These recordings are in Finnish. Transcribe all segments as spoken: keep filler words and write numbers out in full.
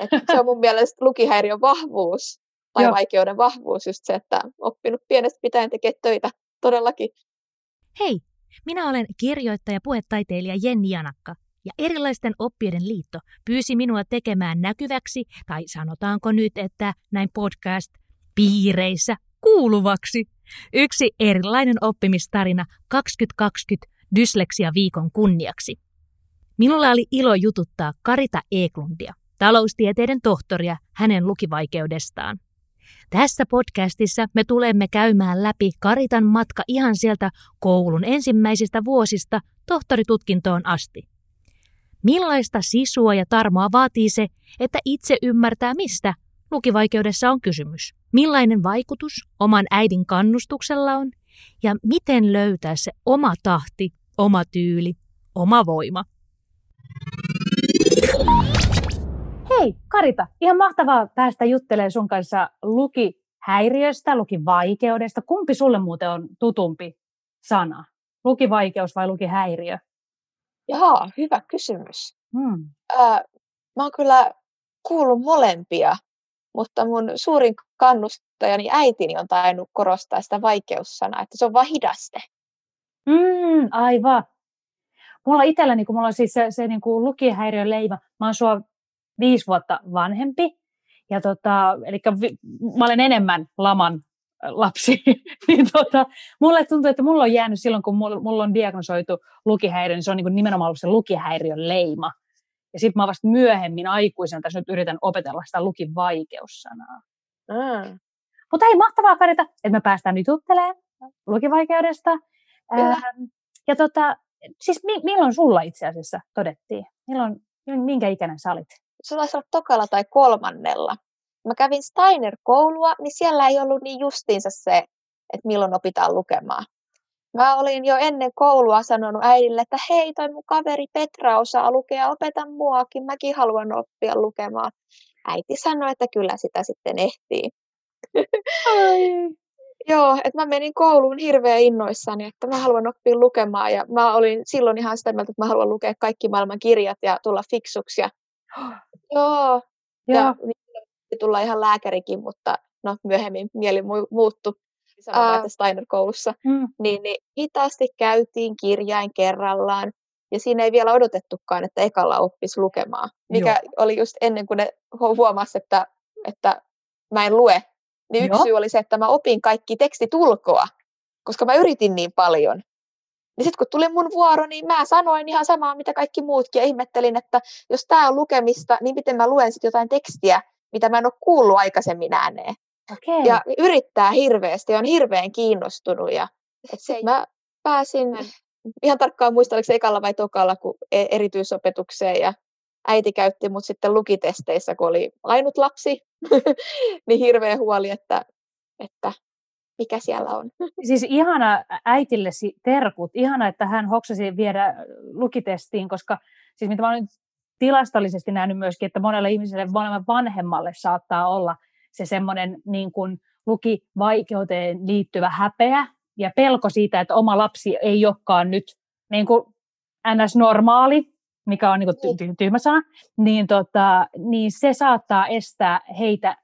Et se on mun mielestä lukihäiriön vahvuus tai Joo. vaikeuden vahvuus, just se, että oppinut pienestä pitäen tekee töitä todellakin. Hei, minä olen kirjoittaja, puhetaiteilija Jenni Janakka. Ja Erilaisten oppijoiden liitto pyysi minua tekemään näkyväksi, tai sanotaanko nyt, että näin podcast-piireissä kuuluvaksi, yksi erilainen oppimistarina kaksituhattakaksikymmentä dysleksia viikon kunniaksi. Minulla oli ilo jututtaa Karita Eklundia, taloustieteiden tohtoria, hänen lukivaikeudestaan. Tässä podcastissa me tulemme käymään läpi Karitan matka ihan sieltä koulun ensimmäisistä vuosista tohtoritutkintoon asti. Millaista sisua ja tarmoa vaatii se, että itse ymmärtää, mistä lukivaikeudessa on kysymys? Millainen vaikutus oman äidin kannustuksella on? Ja miten löytää se oma tahti, oma tyyli, oma voima? Hei Karita, ihan mahtavaa päästä juttelemaan sun kanssa lukihäiriöstä, lukivaikeudesta. Kumpi sulle muuten on tutumpi sana? Lukivaikeus vai lukihäiriö? Jaha, hyvä kysymys. Hmm. Äh, mä oon kyllä kuullut molempia, mutta mun suurin kannustajani äitini on tainnut korostaa sitä vaikeussanaa, että se on vaan hidaste. Mm, aivan. Mulla itselläni, kun mulla on siis se, se niin kuin lukihäiriön leima, mä oon sua viisi vuotta vanhempi, ja tota, eli vi, mä olen enemmän laman lapsi, niin tota, mulle tuntuu, että mulla on jäänyt silloin, kun mulla on diagnosoitu lukihäiriö, niin se on niin nimenomaan ollut se lukihäiriön leima. Ja sitten mä vasta myöhemmin aikuisena tässä nyt yritän opetella sitä lukivaikeussanaa. Mm. Mutta ei mahtavaa, Karita, että me päästään nyt juttelemaan lukivaikeudesta. Äh, ja tota, siis mi- milloin sulla itse asiassa todettiin? Milloin, minkä ikäinen sä olit? Sulla olisi ollut tokalla tai kolmannella. Mä kävin Steiner-koulua, niin siellä ei ollut niin justiinsa se, että milloin opitaan lukemaan. Mä olin jo ennen koulua sanonut äidille, että hei, toi mun kaveri Petra osaa lukea, opeta muakin, mäkin haluan oppia lukemaan. Äiti sanoi, että kyllä sitä sitten ehtii. Joo, että mä menin kouluun hirveän innoissani, että mä haluan oppia lukemaan. Ja mä olin silloin ihan sitä mieltä, että mä haluan lukea kaikki maailman kirjat ja tulla fiksuksi. Ja... Joo. Ja... Ja... tulla ihan lääkärikin, mutta no, myöhemmin mieli muuttui uh, Steiner-koulussa. Mm. Niin, niin hitaasti käytiin kirjain kerrallaan, ja siinä ei vielä odotettukaan, että ekalla oppisi lukemaan. Mikä Joo. oli just ennen kuin ne huomasi, että, että mä en lue. Niin yksi Joo. syy oli se, että mä opin kaikki tekstitulkoa, koska mä yritin niin paljon. Niin sitten kun tuli mun vuoro, niin mä sanoin ihan samaa, mitä kaikki muutkin, ja ihmettelin, että jos tää on lukemista, niin miten mä luen sitten jotain tekstiä, mitä mä en ole kuullut aikaisemmin ääneen. Okay. Ja yrittää hirveästi, on hirveän kiinnostunut. Ja se, mä pääsin, ihan tarkkaan muista, oliko se ekalla vai tokalla, kun erityisopetukseen. Ja äiti käytti mut sitten lukitesteissä, kun oli ainut lapsi. Niin hirveä huoli, että, että mikä siellä on. Siis ihana äitillesi terkut. Ihana, että hän hoksasi viedä lukitestiin, koska siis mitä mä olen tilastollisesti nähnyt myöskin, että monella ihmiselle, monella vanhemmalle saattaa olla se semmoinen niin kuin lukivaikeuteen liittyvä häpeä ja pelko siitä, että oma lapsi ei olekaan nyt niin kuin ns-normaali, mikä on niin kuin tyhmä sana, niin, tota, niin se saattaa estää heitä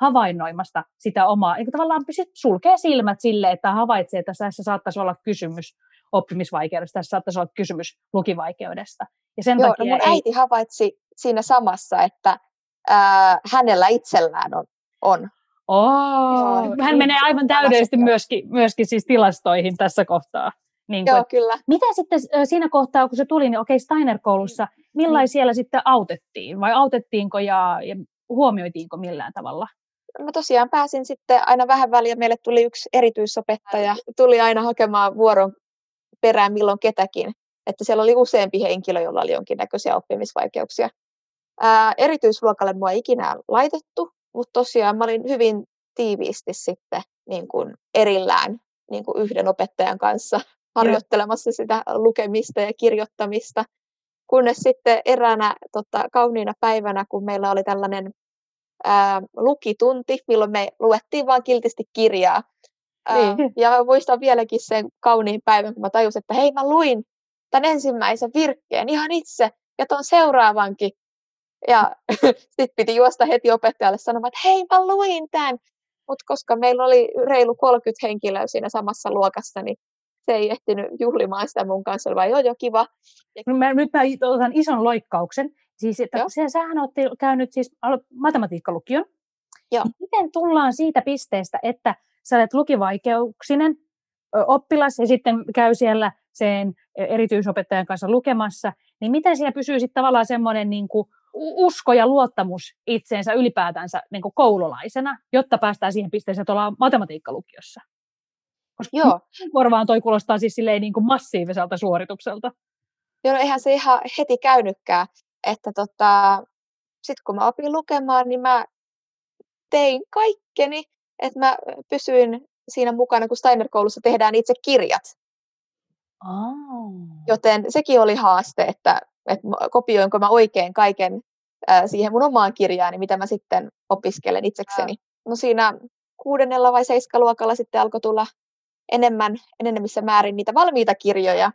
havainnoimasta sitä omaa. Eli tavallaan sulkee silmät sille, että havaitsee, että tässä saattaisi olla kysymys oppimisvaikeudesta, tässä saattaisi olla kysymys lukivaikeudesta. Ja sen Joo, takia no mun ei... äiti havaitsi siinä samassa, että ää, hänellä itsellään on. on. Oh, on hän menee aivan täydellisesti myöskin, myöskin siis tilastoihin tässä kohtaa. Niin Joo, kun, kyllä. Mitä sitten siinä kohtaa, kun se tuli, niin okei, Steiner-koulussa, millain mm. siellä sitten autettiin? Vai autettiinko ja, ja huomioitiinko millään tavalla? Mä tosiaan pääsin sitten aina vähän väliä. Meille tuli yksi erityisopettaja. Tuli aina hakemaan vuoron perään milloin ketäkin. Että siellä oli useampi henkilö, jolla oli jonkinnäköisiä oppimisvaikeuksia. Ää, erityisluokalle mua ei ikinä laitettu, mutta tosiaan mä olin hyvin tiiviisti sitten niin kuin erillään niin kuin yhden opettajan kanssa harjoittelemassa Joo. sitä lukemista ja kirjoittamista. Kunnes sitten eräänä tota, kauniina päivänä, kun meillä oli tällainen ää, lukitunti, milloin me luettiin vaan kiltisti kirjaa. Ää, niin. Ja mä muistan vieläkin sen kauniin päivän, kun mä tajusin, että hei, mä luin tämän ensimmäisen virkkeen ihan itse ja tuon seuraavankin. Ja sitten piti juosta heti opettajalle sanomaan, että hei, mä luin tämän. Mutta koska meillä oli reilu kolmekymmentä henkilöä siinä samassa luokassa, niin se ei ehtinyt juhlimaan sitä mun kanssa, vaan joo, joo, kiva. No mä, nyt mä otan ison loikkauksen. Siis, että se, sähän olette käynyt siis matematiikkalukion. Joo. Miten tullaan siitä pisteestä, että sä olet lukivaikeuksinen oppilas ja sitten käy siellä sen erityisopettajan kanssa lukemassa, niin miten siellä pysyy sitten tavallaan semmoinen niin kuin usko ja luottamus itseensä ylipäätänsä niin kuin koululaisena, jotta päästään siihen pisteeseen, että ollaan matematiikkalukiossa? Koska joo. Korvaan toi kuulostaa siis silleen niin kuin massiiviselta suoritukselta. Joo, no eihän se ihan heti käynytkään. Että tota, sitten kun mä opin lukemaan, niin mä tein kaikkeni, että mä pysyin siinä mukana, kun Steiner-koulussa tehdään itse kirjat. Oh. Joten sekin oli haaste, että, että kopioinko mä oikein kaiken äh, siihen mun omaan kirjaani, mitä mä sitten opiskelen itsekseni. Oh. No siinä kuudennella vai seiskaluokalla sitten alkoi tulla enemmän, enemmissä määrin niitä valmiita kirjoja.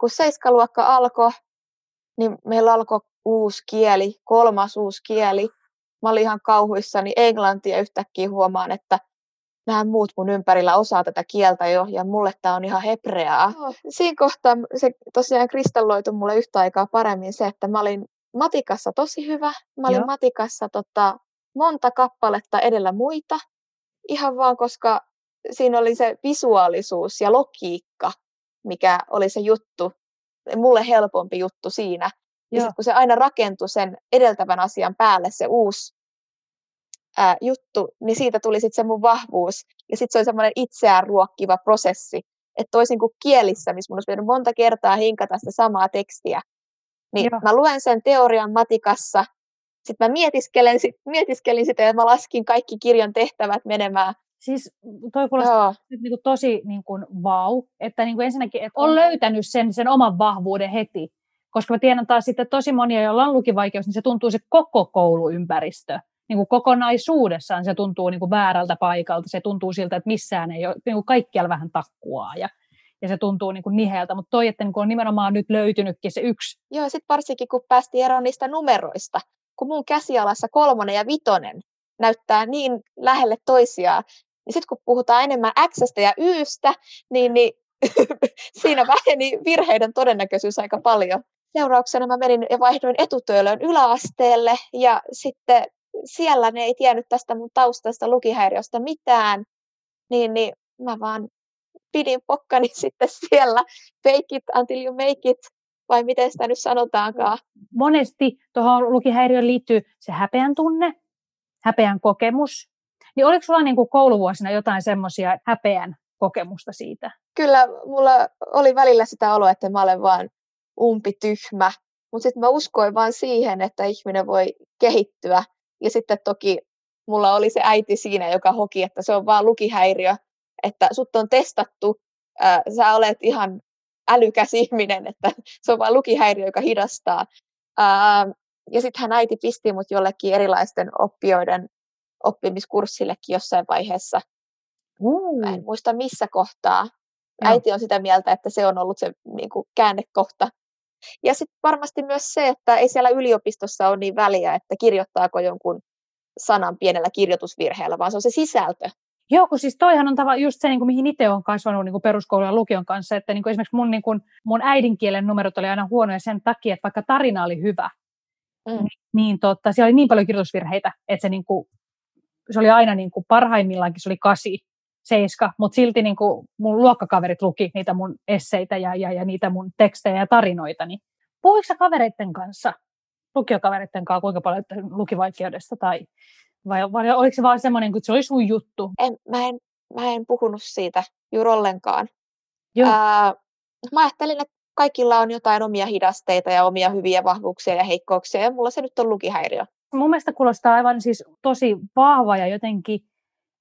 Kun seiskaluokka alkoi, niin meillä alkoi uusi kieli, kolmas uusi kieli. Mä olin ihan kauhuissani englantia, yhtäkkiä huomaan, että nämä muut mun ympärillä osaa tätä kieltä jo, ja mulle tää on ihan hebreaa. No. Siinä kohtaa se tosiaan kristalloitui mulle yhtä aikaa paremmin se, että mä olin matikassa tosi hyvä. Mä olin Joo. matikassa tota, monta kappaletta edellä muita, ihan vaan koska siinä oli se visuaalisuus ja logiikka, mikä oli se juttu, mulle helpompi juttu siinä. Ja sitten kun se aina rakentui sen edeltävän asian päälle, se uusi ää, juttu, niin siitä tuli sitten se mun vahvuus. Ja sitten se oli semmoinen itseään ruokkiva prosessi. Että toisin kuin kielissä, missä mun olisi pitänyt monta kertaa hinkata sitä samaa tekstiä, niin Joo. mä luen sen teorian matikassa, sitten mä mietiskelin, sit, mietiskelin sitä ja mä laskin kaikki kirjan tehtävät menemään. Siis toi kuulostaa nyt niin kuin tosi niin kuin vau, että niin kuin ensinnäkin että on löytänyt sen, sen oman vahvuuden heti. Koska mä tiedän taas sitten tosi monia, joilla on lukivaikeus, niin se tuntuu se koko kouluympäristö. Niin kuin kokonaisuudessaan se tuntuu niin kuin väärältä paikalta. Se tuntuu siltä, että missään ei ole, niin kuin kaikkialla vähän takkuaa ja, ja se tuntuu niin kuin niheältä. Mutta toi, että niin kuin on nimenomaan nyt löytynytkin se yksi. Joo, sitten varsinkin kun päästiin eroon niistä numeroista. Kun mun käsialassa kolmonen ja vitonen näyttää niin lähelle toisiaan. Niin sitten kun puhutaan enemmän X:stä ja Y:stä, niin, niin siinä väheni virheiden todennäköisyys aika paljon. Seurauksena mä menin ja vaihdoin etutöölön yläasteelle ja sitten siellä ne ei tiennyt tästä mun taustasta lukihäiriöstä mitään, niin, niin mä vaan pidin pokkani sitten siellä fake it until you make it, vai miten sitä nyt sanotaankaan. Monesti tuohon lukihäiriöön liittyy se häpeän tunne, häpeän kokemus. Niin oliko sulla niin kuin kouluvuosina jotain semmoisia häpeän kokemusta siitä? Kyllä, mulla oli välillä sitä oloa, että mä olen vaan umpityhmä, mutta sitten mä uskoin vaan siihen, että ihminen voi kehittyä. Ja sitten toki mulla oli se äiti siinä, joka hoki, että se on vaan lukihäiriö, että sut on testattu, äh, sä olet ihan älykäs ihminen, että se on vaan lukihäiriö, joka hidastaa. Äh, ja sitten hän äiti pisti mut jollekin erilaisten oppijoiden oppimiskurssillekin jossain vaiheessa. Mm. Mä en muista missä kohtaa. No. Äiti on sitä mieltä, että se on ollut se niin kuin käännekohta. Ja sitten varmasti myös se, että ei siellä yliopistossa ole niin väliä, että kirjoittaako jonkun sanan pienellä kirjoitusvirheellä, vaan se on se sisältö. Joo, kun siis toihan on tava just se, niin kuin mihin itse olen kasvanut niin kuin peruskoulun ja lukion kanssa, että niin kuin esimerkiksi mun, niin kuin, mun äidinkielen numerot oli aina huonoja sen takia, että vaikka tarina oli hyvä, mm. niin totta, siellä oli niin paljon kirjoitusvirheitä, että se, niin kuin, se oli aina niin kuin parhaimmillaankin, se oli kasi. Seiska, mutta silti niin kuin mun luokkakaverit luki niitä mun esseitä ja, ja, ja niitä mun tekstejä ja tarinoita. Niin puhuitko sä kavereiden kanssa, lukiokavereiden kanssa, kuinka paljon lukivaikeudesta? Tai, vai, vai oliko se vaan semmoinen, että se oli sun juttu? En, mä, en, mä en puhunut siitä juuri ollenkaan. Ää, mä ajattelin, että kaikilla on jotain omia hidasteita ja omia hyviä vahvuuksia ja heikkouksia. Ja mulla se nyt on lukihäiriö. Mun mielestä kuulostaa aivan siis tosi vahva ja jotenkin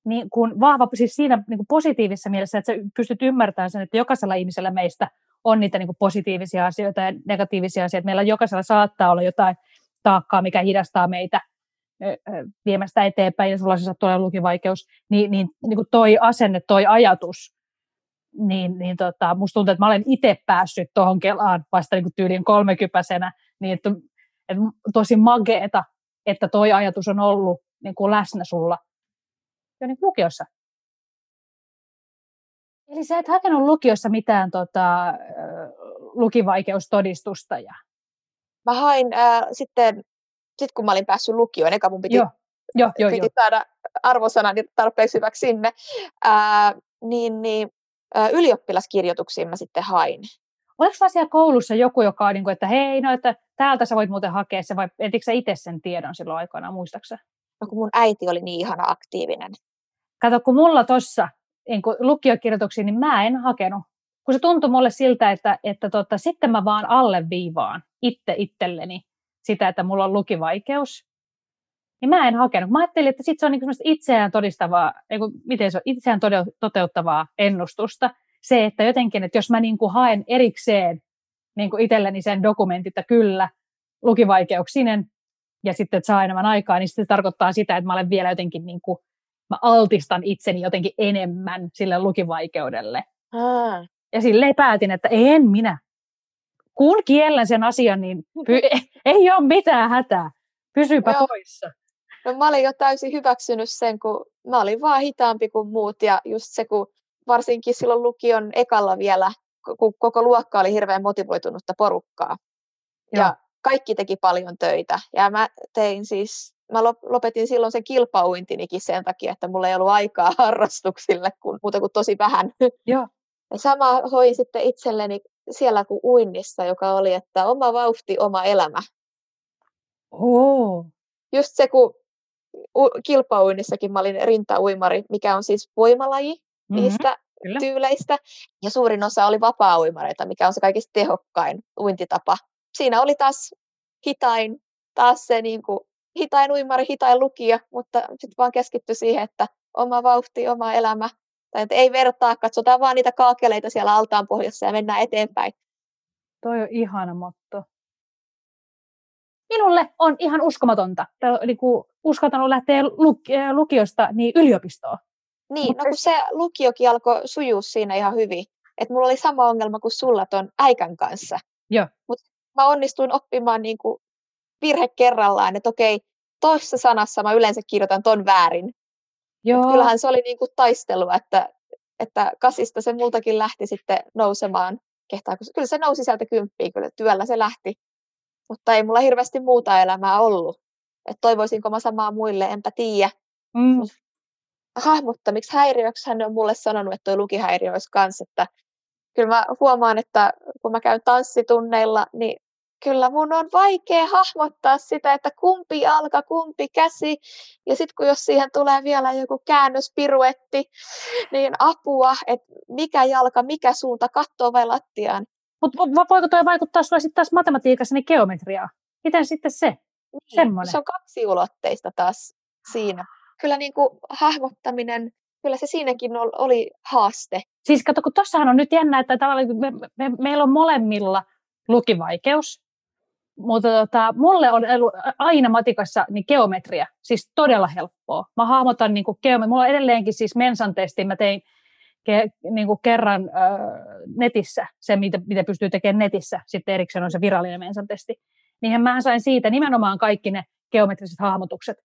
niin kun vahva, siis siinä niin kun positiivisessa mielessä, että sä pystyt ymmärtämään sen, että jokaisella ihmisellä meistä on niitä niin kun positiivisia asioita ja negatiivisia asioita. Meillä jokaisella saattaa olla jotain taakkaa, mikä hidastaa meitä viemästä eteenpäin, ja sulla se sattuu olemaan lukivaikeus. Niin, niin, niin kun toi asenne, toi ajatus, niin, niin tota, musta tuntuu, että mä olen itse päässyt tuohon Kelaan vasta niin kun tyylin kolmekypäisenä, niin että että tosi mageeta, että toi ajatus on ollut niin kuin läsnä sulla jo niin kuin lukiossa. Eli sä et hakenut lukiossa mitään tota, lukivaikeustodistusta. Ja... Mä hain äh, sitten, sit kun mä olin päässyt lukioon, eka mun piti, jo, jo, jo, piti jo. saada arvosanan tarpeeksi hyväksi sinne, äh, niin, niin äh, ylioppilaskirjoituksiin mä sitten hain. Oliko vaan siellä koulussa joku, joka on niin kuin, että hei, no että täältä sä voit muuten hakea sen, vai etikö sä itse sen tiedon silloin aikanaan, muistaaksä? No kun mun äiti oli niin ihana aktiivinen. Kato, kun mulla tossa niin kun lukiokirjoituksiin, niin mä en hakenut. Kun se tuntui mulle siltä, että, että tota, sitten mä vaan alleviivaan itse itselleni sitä, että mulla on lukivaikeus, niin mä en hakenut. Mä ajattelin, että sit se on niin semmoista itseään todistavaa, niin kun, miten se on, itseään toteuttavaa ennustusta. Se, että jotenkin, että jos mä niin kuin haen erikseen niin kuin itselleni sen dokumentin, että kyllä, lukivaikeuksinen, ja sitten että saa enemmän aikaa, niin se tarkoittaa sitä, että mä olen vielä jotenkin, niin kuin, mä altistan itseni jotenkin enemmän sille lukivaikeudelle. Aa. Ja silleen päätin, että en minä. Kun kiellän sen asian, niin py- ei ole mitään hätää. Pysypä Joo. poissa. No mä olin jo täysin hyväksynyt sen, kun mä olin vaan hitaampi kuin muut, ja just se, kun varsinkin silloin lukion ekalla vielä, kun koko luokka oli hirveän motivoitunutta porukkaa. Ja, ja kaikki teki paljon töitä. Ja mä tein siis, mä lopetin silloin sen kilpauintinikin sen takia, että mulla ei ollut aikaa harrastuksille, kun, muuta kuin tosi vähän. Ja. Ja sama hoin sitten itselleni siellä kuin uinnissa, joka oli, että oma vauhti, oma elämä. Oh. Just se, kun u- kilpauinnissakin mä olin rintauimari, mikä on siis voimalaji. Niistä mm-hmm, tyyleistä. Ja suurin osa oli vapaa-uimareita, mikä on se kaikista tehokkain uintitapa. Siinä oli taas hitain, taas se niin kuin, hitain uimari, hitain lukija, mutta sitten vaan keskittyi siihen, että oma vauhti, oma elämä. Tai ei vertaa, katsotaan vaan niitä kaakeleita siellä altaan pohjassa ja mennään eteenpäin. Toi on ihana motto. Minulle on ihan uskomatonta. Tämä, niin kuin uskaltanut lähteä luk- lukiosta niin yliopistoon. Niin, no kun se lukiokin alkoi sujua siinä ihan hyvin. Että mulla oli sama ongelma kuin sulla ton äikän kanssa. Joo. Mutta mä onnistuin oppimaan niinku virhe kerrallaan, että okei, toisessa sanassa mä yleensä kirjoitan ton väärin. Joo. Mut kyllähän se oli niinku taistelua, että, että kasista se multakin lähti sitten nousemaan. Kehtaako? Kyllä se nousi sieltä kymppiin, kyllä työllä se lähti. Mutta ei mulla hirveästi muuta elämää ollut. Että toivoisinko mä samaa muille, enpä tiedä. Mm. Hahmottamiksi häiriöksi hän on mulle sanonut, että toi lukihäiriö olisi kanssa. Että kyllä mä huomaan, että kun mä käyn tanssitunneilla, niin kyllä mun on vaikea hahmottaa sitä, että kumpi jalka, kumpi käsi. Ja sitten kun jos siihen tulee vielä joku käännöspiruetti, niin apua, että mikä jalka, mikä suunta, katsoo vai lattiaan. Mutta voiko toi vaikuttaa sulle sitten taas matematiikassa niin geometriaan? Miten sitten se? Niin, se on kaksi ulotteista taas siinä. Kyllä niin kuin hahmottaminen, kyllä se siinäkin oli haaste. Siis kato, kun tuossahan on nyt jännä, että me, me, me, meillä on molemmilla lukivaikeus, mutta tota, mulle on aina matikassa niin geometria, siis todella helppoa. Mä hahmotan niin kuin geometria. Mulla on edelleenkin siis mensan testin, mä tein ke, niin kuin kerran äh, netissä, se mitä, mitä pystyy tekemään netissä, sitten erikseen on se virallinen mensan testi. Niinhän mä sain siitä nimenomaan kaikki ne geometriset hahmotukset.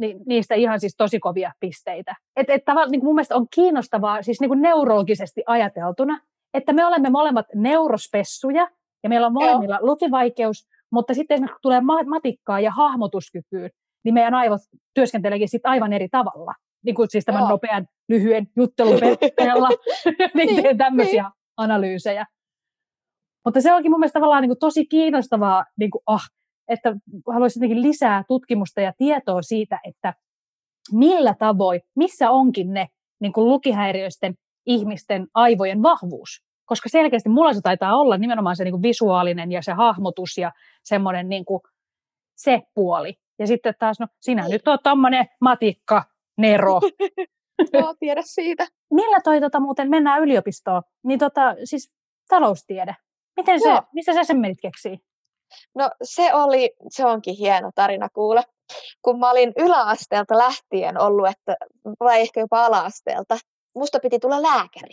Niin niistä ihan siis tosi kovia pisteitä. Et, et tavallaan niin mun mielestä on kiinnostavaa siis niin kuin neurologisesti ajateltuna, että me olemme molemmat neurospessuja ja meillä on molemmilla Joo. lukivaikeus, mutta sitten kun tulee matikkaa ja hahmotuskykyyn, niin meidän aivot työskenteleekin sitten aivan eri tavalla. Niin kuin siis tämän Joo. nopean, lyhyen juttelun perusteella niin, tämmöisiä niin. analyysejä. Mutta se onkin mun mielestä tavallaan niin kuin tosi kiinnostavaa, niin kuin, ah, että haluaisin jotenkin lisää tutkimusta ja tietoa siitä, että millä tavoin, missä onkin ne niin kuin lukihäiriöisten ihmisten aivojen vahvuus. Koska selkeästi mulla se taitaa olla nimenomaan se niin kuin visuaalinen ja se hahmotus ja semmoinen niin kuin se puoli. Ja sitten taas, no sinä Ei. nyt oot tommoinen matikka, Nero. Joo, tiedä siitä. Millä toi tota, muuten mennään yliopistoon? Niin tota, siis taloustiede. Miten se, mistä sä sen menit keksii? No se oli, se onkin hieno tarina kuule, kun mä olin yläasteelta lähtien ollut, että, vai ehkä jopa ala-asteelta, musta piti tulla lääkäri.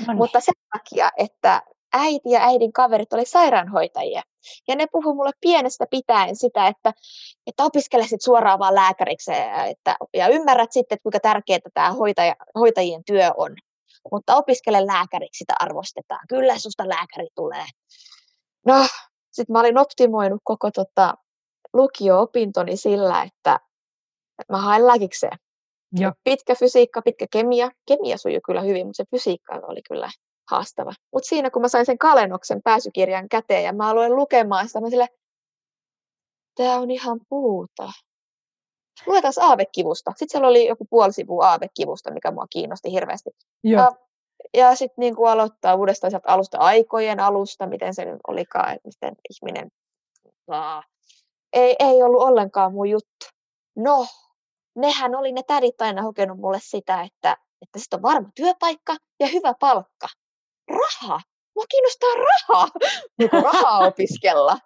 Noniin. Mutta sen takia, että äiti ja äidin kaverit oli sairaanhoitajia. Ja ne puhui mulle pienestä pitäen sitä, että, että opiskele sit suoraan vaan lääkäriksi että, ja ymmärrät sitten, kuinka tärkeää tämä hoitaja, hoitajien työ on. Mutta opiskele lääkäriksi, sitä arvostetaan. Kyllä susta lääkäri tulee. No, sitten mä olin optimoinut koko tota, lukio-opintoni sillä, että mä haen lääkikseen. Ja. Pitkä fysiikka, pitkä kemia. Kemia sujui kyllä hyvin, mutta se fysiikka oli kyllä haastava. Mutta siinä, kun mä sain sen Kalenoksen pääsykirjan käteen ja mä aloin lukemaan sitä, mä silleen, tää on ihan puuta. Luetaan aavekivusta. Sitten siellä oli joku puoli sivua aavekivusta, mikä mua kiinnosti hirveästi. Ja, ja, ja sitten niin kun aloittaa uudestaan sieltä alusta, aikojen alusta, miten se nyt olikaan, että miten ihminen... Aa. Ei, ei ollut ollenkaan mun juttu. No, nehän oli ne tädit aina hokenut mulle sitä, että, että sit on varma työpaikka ja hyvä palkka. Raha! Mua kiinnostaa rahaa! Joku rahaa opiskella.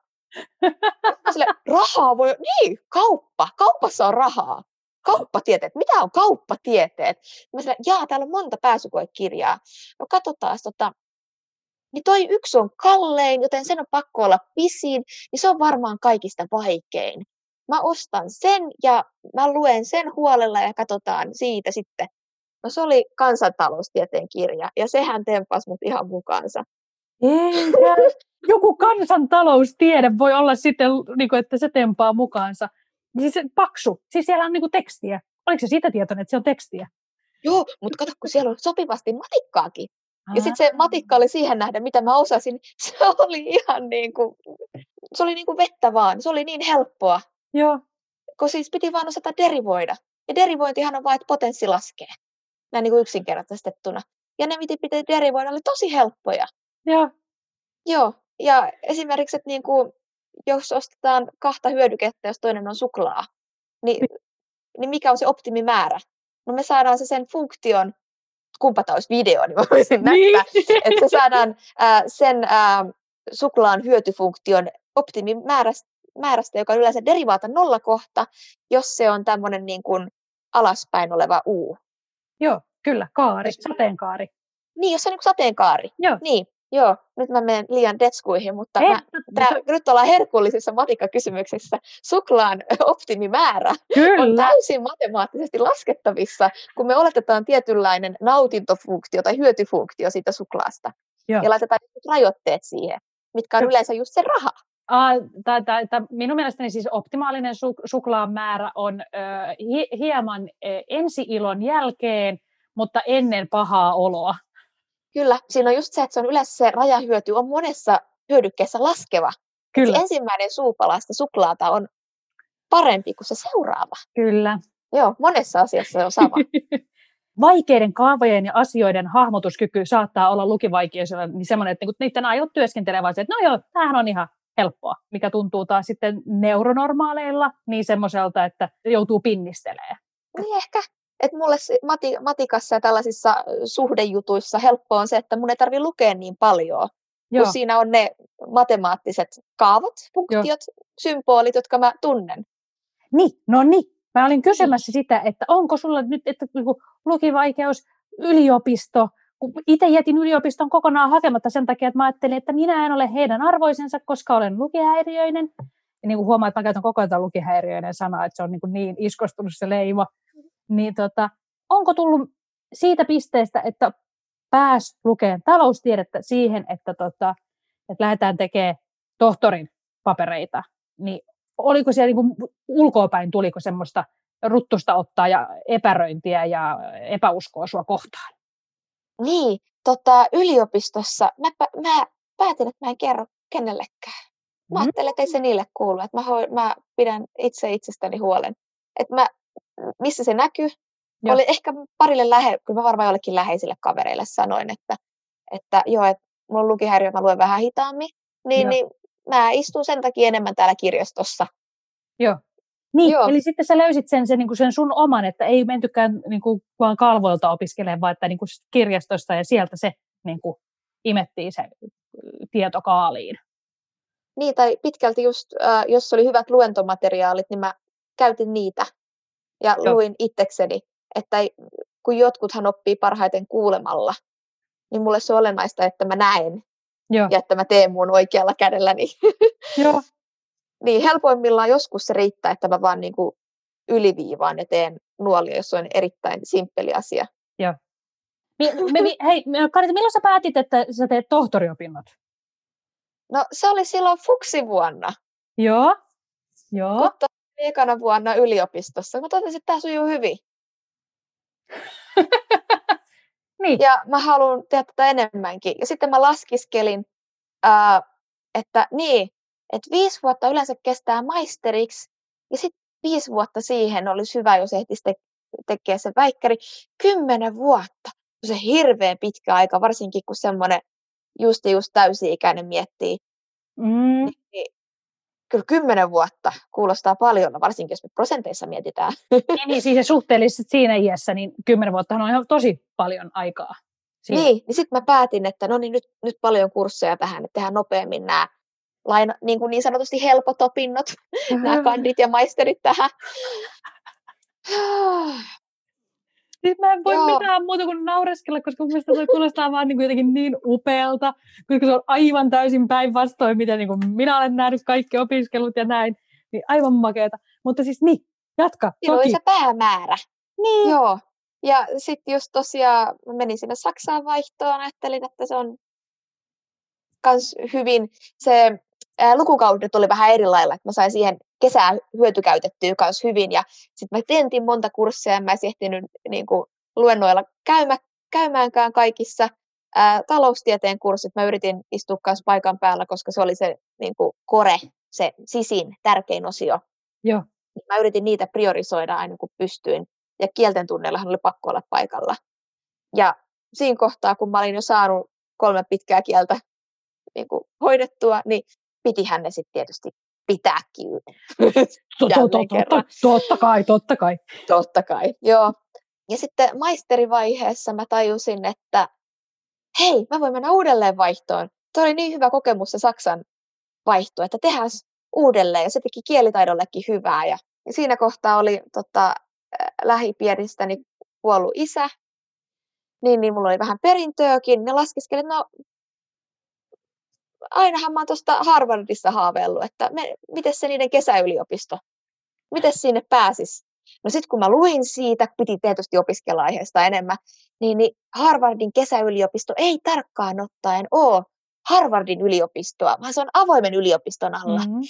Sille, rahaa voi... Niin, kauppa. Kaupassa on rahaa. Kauppatieteet. Mitä on kauppatieteet? Mä sille, jaa, täällä on monta pääsykoekirjaa. No katsotaan, tota... Niin toi yksi on kallein, joten sen on pakko olla pisin, niin se on varmaan kaikista vaikein. Mä ostan sen ja mä luen sen huolella ja katsotaan siitä sitten. No se oli kansantaloustieteen kirja ja sehän tempasi mut ihan mukaansa. Eikä. Joku kansantaloustiede voi olla sitten, että se tempaa mukaansa. Siis paksu, siis siellä on tekstiä. Oliko se sitä tietoinen, että se on tekstiä? Joo, mutta kato, kun siellä on sopivasti matikkaakin. Ja sitten se matikka oli siihen nähdä, mitä mä osasin. Se oli ihan niin kuin, se oli niin kuin vettä vaan. Se oli niin helppoa. Joo. Kun siis piti vaan osata derivoida. Ja derivointihan on vaan, että potenssi laskee. Näin niin kuin yksinkertaistettuna. Ja ne, mitä piti derivoida, oli tosi helppoja. Joo. Joo. Ja esimerkiksi, että niin kuin, jos ostetaan kahta hyödykettä, jos toinen on suklaa, niin, niin mikä on se optimimäärä? No me saadaan se sen funktion. Kumpa tämä olisi video, niin mä voisin näyttää, niin. Että se saadaan äh, sen äh, suklaan hyötyfunktion optimimäärästä, määrästä, joka on yleensä derivaata nollakohta, jos se on tämmöinen niin kuin alaspäin oleva U. Joo, kyllä, kaari, sateenkaari. Niin, jos se on niin kuin sateenkaari. Joo. Niin, joo, nyt mä menen liian detskuihin, mutta He, mä, tää, to... nyt ollaan herkullisissa matikkakysymyksissä. Suklaan optimimäärä kyllä. On täysin matemaattisesti laskettavissa, kun me oletetaan tietynlainen nautintofunktio tai hyötyfunktio siitä suklaasta. Joo. Ja laitetaan rajoitteet siihen, mitkä on Joo. yleensä just se raha. Tää, tää, tää, minun mielestäni siis optimaalinen su- suklaan määrä on ö, hi- hieman ö, ensi-ilon jälkeen, mutta ennen pahaa oloa. Kyllä, siinä on just se, että se on yleensä se rajahyöty on monessa hyödykkeessä laskeva. Kyllä. Se ensimmäinen suupalasta suklaata on parempi kuin se seuraava. Kyllä. Joo, monessa asiassa se on sama. Vaikeiden kaavojen ja asioiden hahmotuskyky saattaa olla lukivaikeisella niin semmoinen, että niiden aiot työskentelevät, että no joo, tämähän on ihan helppoa, mikä tuntuu taas sitten neuronormaaleilla niin semmoiselta, että joutuu pinnistelemään. Niin ehkä. Että mulle mati- matikassa ja tällaisissa suhdejutuissa helppo on se, että mun ei tarvitse lukea niin paljon, Joo. kun siinä on ne matemaattiset kaavat, funktiot, Joo. symbolit, jotka mä tunnen. Niin, no niin. Mä olin kysymässä niin. sitä, että onko sulla nyt että lukivaikeus, yliopisto. Itse jätin yliopiston kokonaan hakematta sen takia, että mä ajattelin, että minä en ole heidän arvoisensa, koska olen lukihäiriöinen. Ja niin kuin huomaa, että mä käytän koko ajan lukihäiriöinen sanaa, että se on niin, niin iskostunut se leima. Niin tota, onko tullut siitä pisteestä, että pääs lukemaan taloustiedettä siihen, että, tota, että lähdetään tekemään tohtorin papereita, niin oliko siellä niin kuin ulkoopäin, tuliko semmoista ruttusta ottaa ja epäröintiä ja epäuskoa sua kohtaan? Niin, tota, yliopistossa mä, mä päätin, että mä en kerro kenellekään. Mä ajattelin, että ei se niille kuulu, että mä, mä pidän itse itsestäni huolen, että mä missä se näkyy? Joo. Oli ehkä parille lähe, kyllä mä varmaan jollekin läheisille kavereille sanoin, että, että joo, että mulla on lukihäiriö, mä luen vähän hitaammin, niin, niin mä istun sen takia enemmän täällä kirjastossa. Joo. Niin, joo. Eli sitten sä löysit sen, sen, sen sun oman, että ei mentykään niin kuin, vaan kalvoilta opiskelemaan, vaan että niin kuin kirjastosta ja sieltä se niin kuin, imettiin sen tietokaaliin. Niin, tai pitkälti just, äh, jos oli hyvät luentomateriaalit, niin mä käytin niitä. Ja luin itsekseni, että kun jotkuthan oppii parhaiten kuulemalla, niin mulle se on olennaista, että mä näen Joo. Ja että mä teen mun oikealla kädelläni. Joo. Niin helpoimmillaan joskus se riittää, että mä vaan niin kuin yliviivaan ja teen nuolia, jos on erittäin simppeli asia. Joo. Me, me, me, hei, Karita, milloin sä päätit, että sä teet tohtoriopinnot? No se oli silloin fuksivuonna. Joo. Joo. Mutta ekana vuonna yliopistossa. Mä totesin, että tää sujuu hyvin. Niin. Ja mä haluan tehdä tätä enemmänkin. Ja sitten mä laskiskelin, äh, että niin, että viisi vuotta yleensä kestää maisteriksi. Ja sitten viisi vuotta siihen olisi hyvä, jos ehtisi te- tekemään se väikkäri. Kymmenen vuotta. Se on hirveän pitkä aika, varsinkin kun semmoinen just, just täysi-ikäinen miettii. Mm. Niin, kyllä kymmenen vuotta kuulostaa paljon, varsinkin jos me prosenteissa mietitään. Niin, niin siis suhteellisesti siinä iässä, niin kymmenen vuotta on ihan tosi paljon aikaa. Siinä. Niin, niin sitten mä päätin, että no niin, nyt, nyt paljon kursseja vähän, että tehdään nopeammin nämä laina, niin, kuin niin sanotusti helpot opinnot, mm. nämä kandit ja maisterit tähän. Siis mä en voi Joo. mitään muuta kuin naureskella, koska mun mielestä se kuulostaa vaan niin, jotenkin niin upealta, koska se on aivan täysin päinvastoin, mitä niin kuin minä olen nähnyt kaikki opiskelut ja näin, niin aivan makeeta. Mutta siis niin, jatka. Silloin toki. Se päämäärä. Niin. Joo. Ja sitten just tosiaan menin sinne Saksaan vaihtoon, ajattelin, että se on kans hyvin, se ää, lukukaudet oli vähän eri lailla, että mä sain siihen kesää hyötykäytettyä myös hyvin, ja sitten mä tentin monta kurssia, ja mä en ehtinyt niin kuin, luennoilla käymä, käymäänkään kaikissa. Ää, taloustieteen kurssit mä yritin istua myös paikan päällä, koska se oli se niin kuin, kore, se sisin tärkein osio. Joo. Mä yritin niitä priorisoida aina kun pystyin, ja kielten tunnellahan oli pakko olla paikalla. Ja siinä kohtaa, kun mä olin jo saanut kolme pitkää kieltä niin kuin, hoidettua, niin pitihän ne sitten tietysti pitää kiinni. Totta kai, totta kai. Totta kai, joo. Ja sitten maisterivaiheessa mä tajusin, että hei, mä voin mennä uudelleen vaihtoon. Tuo oli niin hyvä kokemus se Saksan vaihto, että tehdään uudelleen. Ja se teki kielitaidollekin hyvää. Ja siinä kohtaa oli tota, lähipiiristäni kuollut isä. Niin, niin mulla oli vähän perintöäkin. Ne laskeskelin, no... Ainahan mä oon tuosta Harvardissa haaveillut, että miten se niiden kesäyliopisto, miten sinne pääsisi. No sit kun mä luin siitä, piti tietysti opiskella aiheesta enemmän, niin, niin Harvardin kesäyliopisto ei tarkkaan ottaen ole Harvardin yliopistoa, vaan se on avoimen yliopiston alla. Mm-hmm.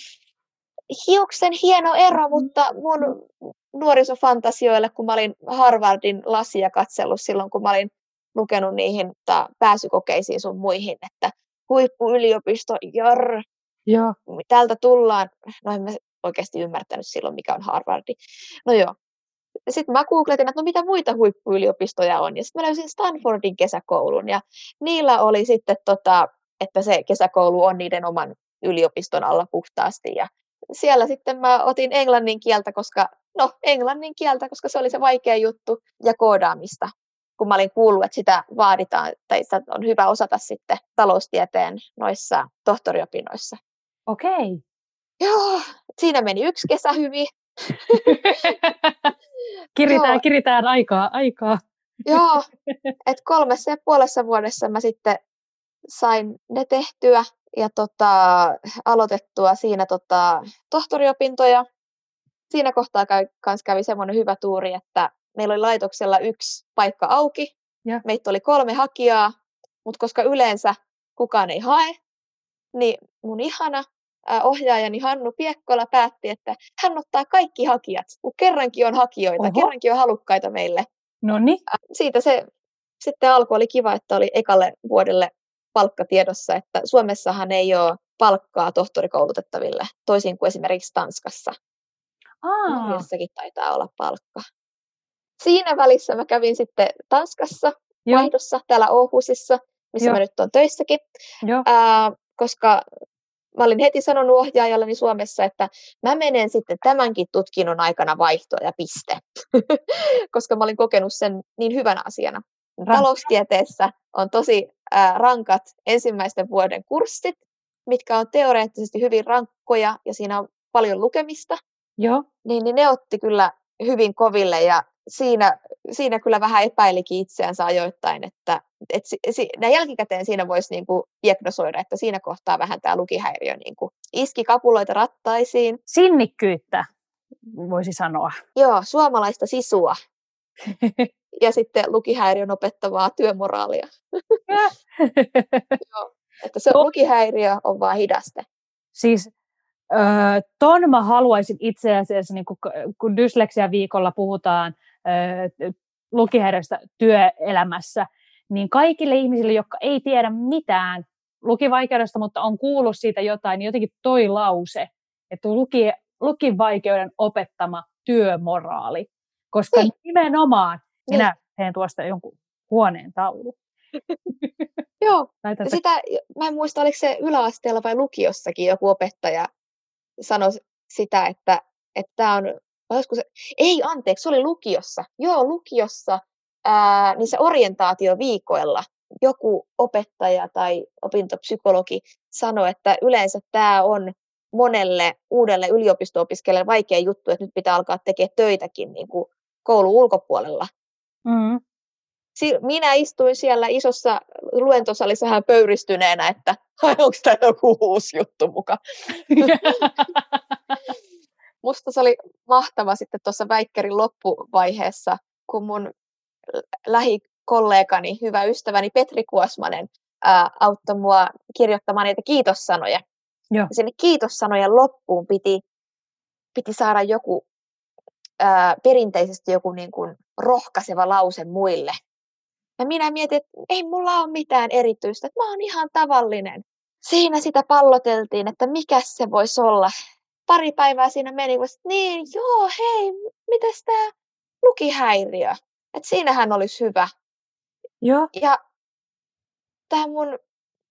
Hiuksen hieno ero, mutta mun nuorisofantasioilla, kun mä olin Harvardin lasia katsellut silloin, kun mä olin lukenut niihin ta, pääsykokeisiin sun muihin, että huippuyliopisto, jarr, joo. Täältä tullaan. No en mä oikeasti ymmärtänyt silloin, mikä on Harvardi. No joo. Sitten mä googletin, että no mitä muita huippuyliopistoja on. Ja sitten mä löysin Stanfordin kesäkoulun. Ja niillä oli sitten, tota, että se kesäkoulu on niiden oman yliopiston alla puhtaasti. Ja siellä sitten mä otin englannin kieltä, koska, no englannin kieltä, koska se oli se vaikea juttu ja koodaamista. Kun mä olin kuullut, että sitä vaaditaan, tai sitä on hyvä osata sitten taloustieteen noissa tohtoriopinnoissa. Okei. Okay. Joo, siinä meni yksi kesä hyvin. kiritään, kiritään aikaa, aikaa. Joo, että kolmessa ja puolessa vuodessa mä sitten sain ne tehtyä ja tota, aloitettua siinä tota, tohtoriopintoja. Siinä kohtaa käy, kans kävi semmoinen hyvä tuuri, että meillä oli laitoksella yksi paikka auki, ja. Meitä oli kolme hakijaa, mutta koska yleensä kukaan ei hae, niin mun ihana ohjaajani Hannu Piekkola päätti, että hän ottaa kaikki hakijat, kun kerrankin on hakijoita, Oho. Kerrankin on halukkaita meille. Noniin. Siitä se sitten alkoi, oli kiva, että oli ekalle vuodelle palkkatiedossa, että Suomessahan ei ole palkkaa tohtorikoulutettaville, toisin kuin esimerkiksi Tanskassa. Aa. Jossakin taitaa olla palkka. Siinä välissä mä kävin sitten Tanskassa, Joo. vaihdossa, täällä Aarhusissa, missä Joo. mä nyt oon töissäkin, äh, koska mä olin heti sanonut ohjaajalleni Suomessa, että mä menen sitten tämänkin tutkinnon aikana vaihtoon ja piste, koska mä olin kokenut sen niin hyvänä asiana. Rankat. Taloustieteessä on tosi äh, rankat ensimmäisten vuoden kurssit, mitkä on teoreettisesti hyvin rankkoja ja siinä on paljon lukemista, Joo. Niin, niin ne otti kyllä hyvin koville ja Siinä, siinä kyllä vähän epäilikin itseänsä ajoittain, että et si, si, näin jälkikäteen siinä voisi niinku diagnosoida, että siinä kohtaa vähän tämä lukihäiriö niinku iski kapuloita rattaisiin. Sinnikkyyttä, voisi sanoa. Joo, suomalaista sisua. Ja sitten lukihäiriön opettavaa työmoraalia. Joo, että se on, lukihäiriö on vaan hidaste. Siis öö, ton mä haluaisin itse asiassa, niin kun, kun dysleksia viikolla puhutaan öö, lukihäiriöstä työelämässä, niin kaikille ihmisille, jotka ei tiedä mitään lukivaikeudesta, mutta on kuullut siitä jotain, niin jotenkin toi lause, että luki, lukivaikeuden opettama työmoraali. Koska niin. nimenomaan minä niin. teen tuosta jonkun huoneen taulu. Joo, Laitan sitä, mä en muista, oliko se yläasteella vai lukiossakin joku opettaja sanoi sitä, että tämä on, joskus, ei anteeksi, se oli lukiossa. Joo, lukiossa ää, niissä orientaatioviikoilla joku opettaja tai opintopsykologi sanoi, että yleensä tämä on monelle uudelle yliopisto-opiskelijalle vaikea juttu, että nyt pitää alkaa tekemään töitäkin niin kuin koulun ulkopuolella. Mm. Minä istuin siellä isossa luentosalissa vähän pöyristyneenä, että onko tämä joku uusi juttu muka. Musta se oli mahtava sitten tuossa väikkärin loppuvaiheessa, kun mun lähikollegani, hyvä ystäväni Petri Kuosmanen ää, auttoi mua kirjoittamaan niitä kiitossanoja. Ja sinne kiitossanojen loppuun piti, piti saada joku ää, perinteisesti joku niin kuin rohkaiseva lause muille. Ja minä mietin, että ei mulla ole mitään erityistä, että mä oon ihan tavallinen. Siinä sitä palloteltiin, että mikä se voisi olla. Pari päivää siinä meni, kun sitten, niin joo, hei, mitäs tämä lukihäiriö? Että siinähän olisi hyvä. Ja, ja tämä mun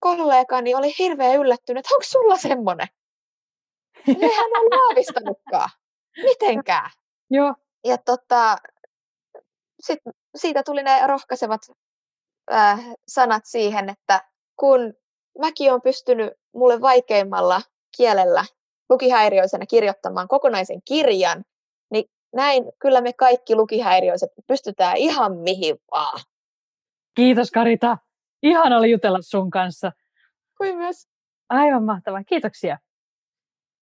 kollegani oli hirveän yllättynyt, että onko sulla semmoinen? Eihän ole aavistanutkaan. Mitenkään. Joo. Ja tota, sit, siitä tuli ne rohkaisevat äh, sanat siihen, että kun mäkin olen pystynyt mulle vaikeimmalla kielellä lukihäiriöisenä kirjoittamaan kokonaisen kirjan, niin näin kyllä me kaikki lukihäiriöiset pystytään ihan mihin vaan. Kiitos, Karita. Ihana oli jutella sun kanssa. Kuin myös. Aivan mahtavaa. Kiitoksia.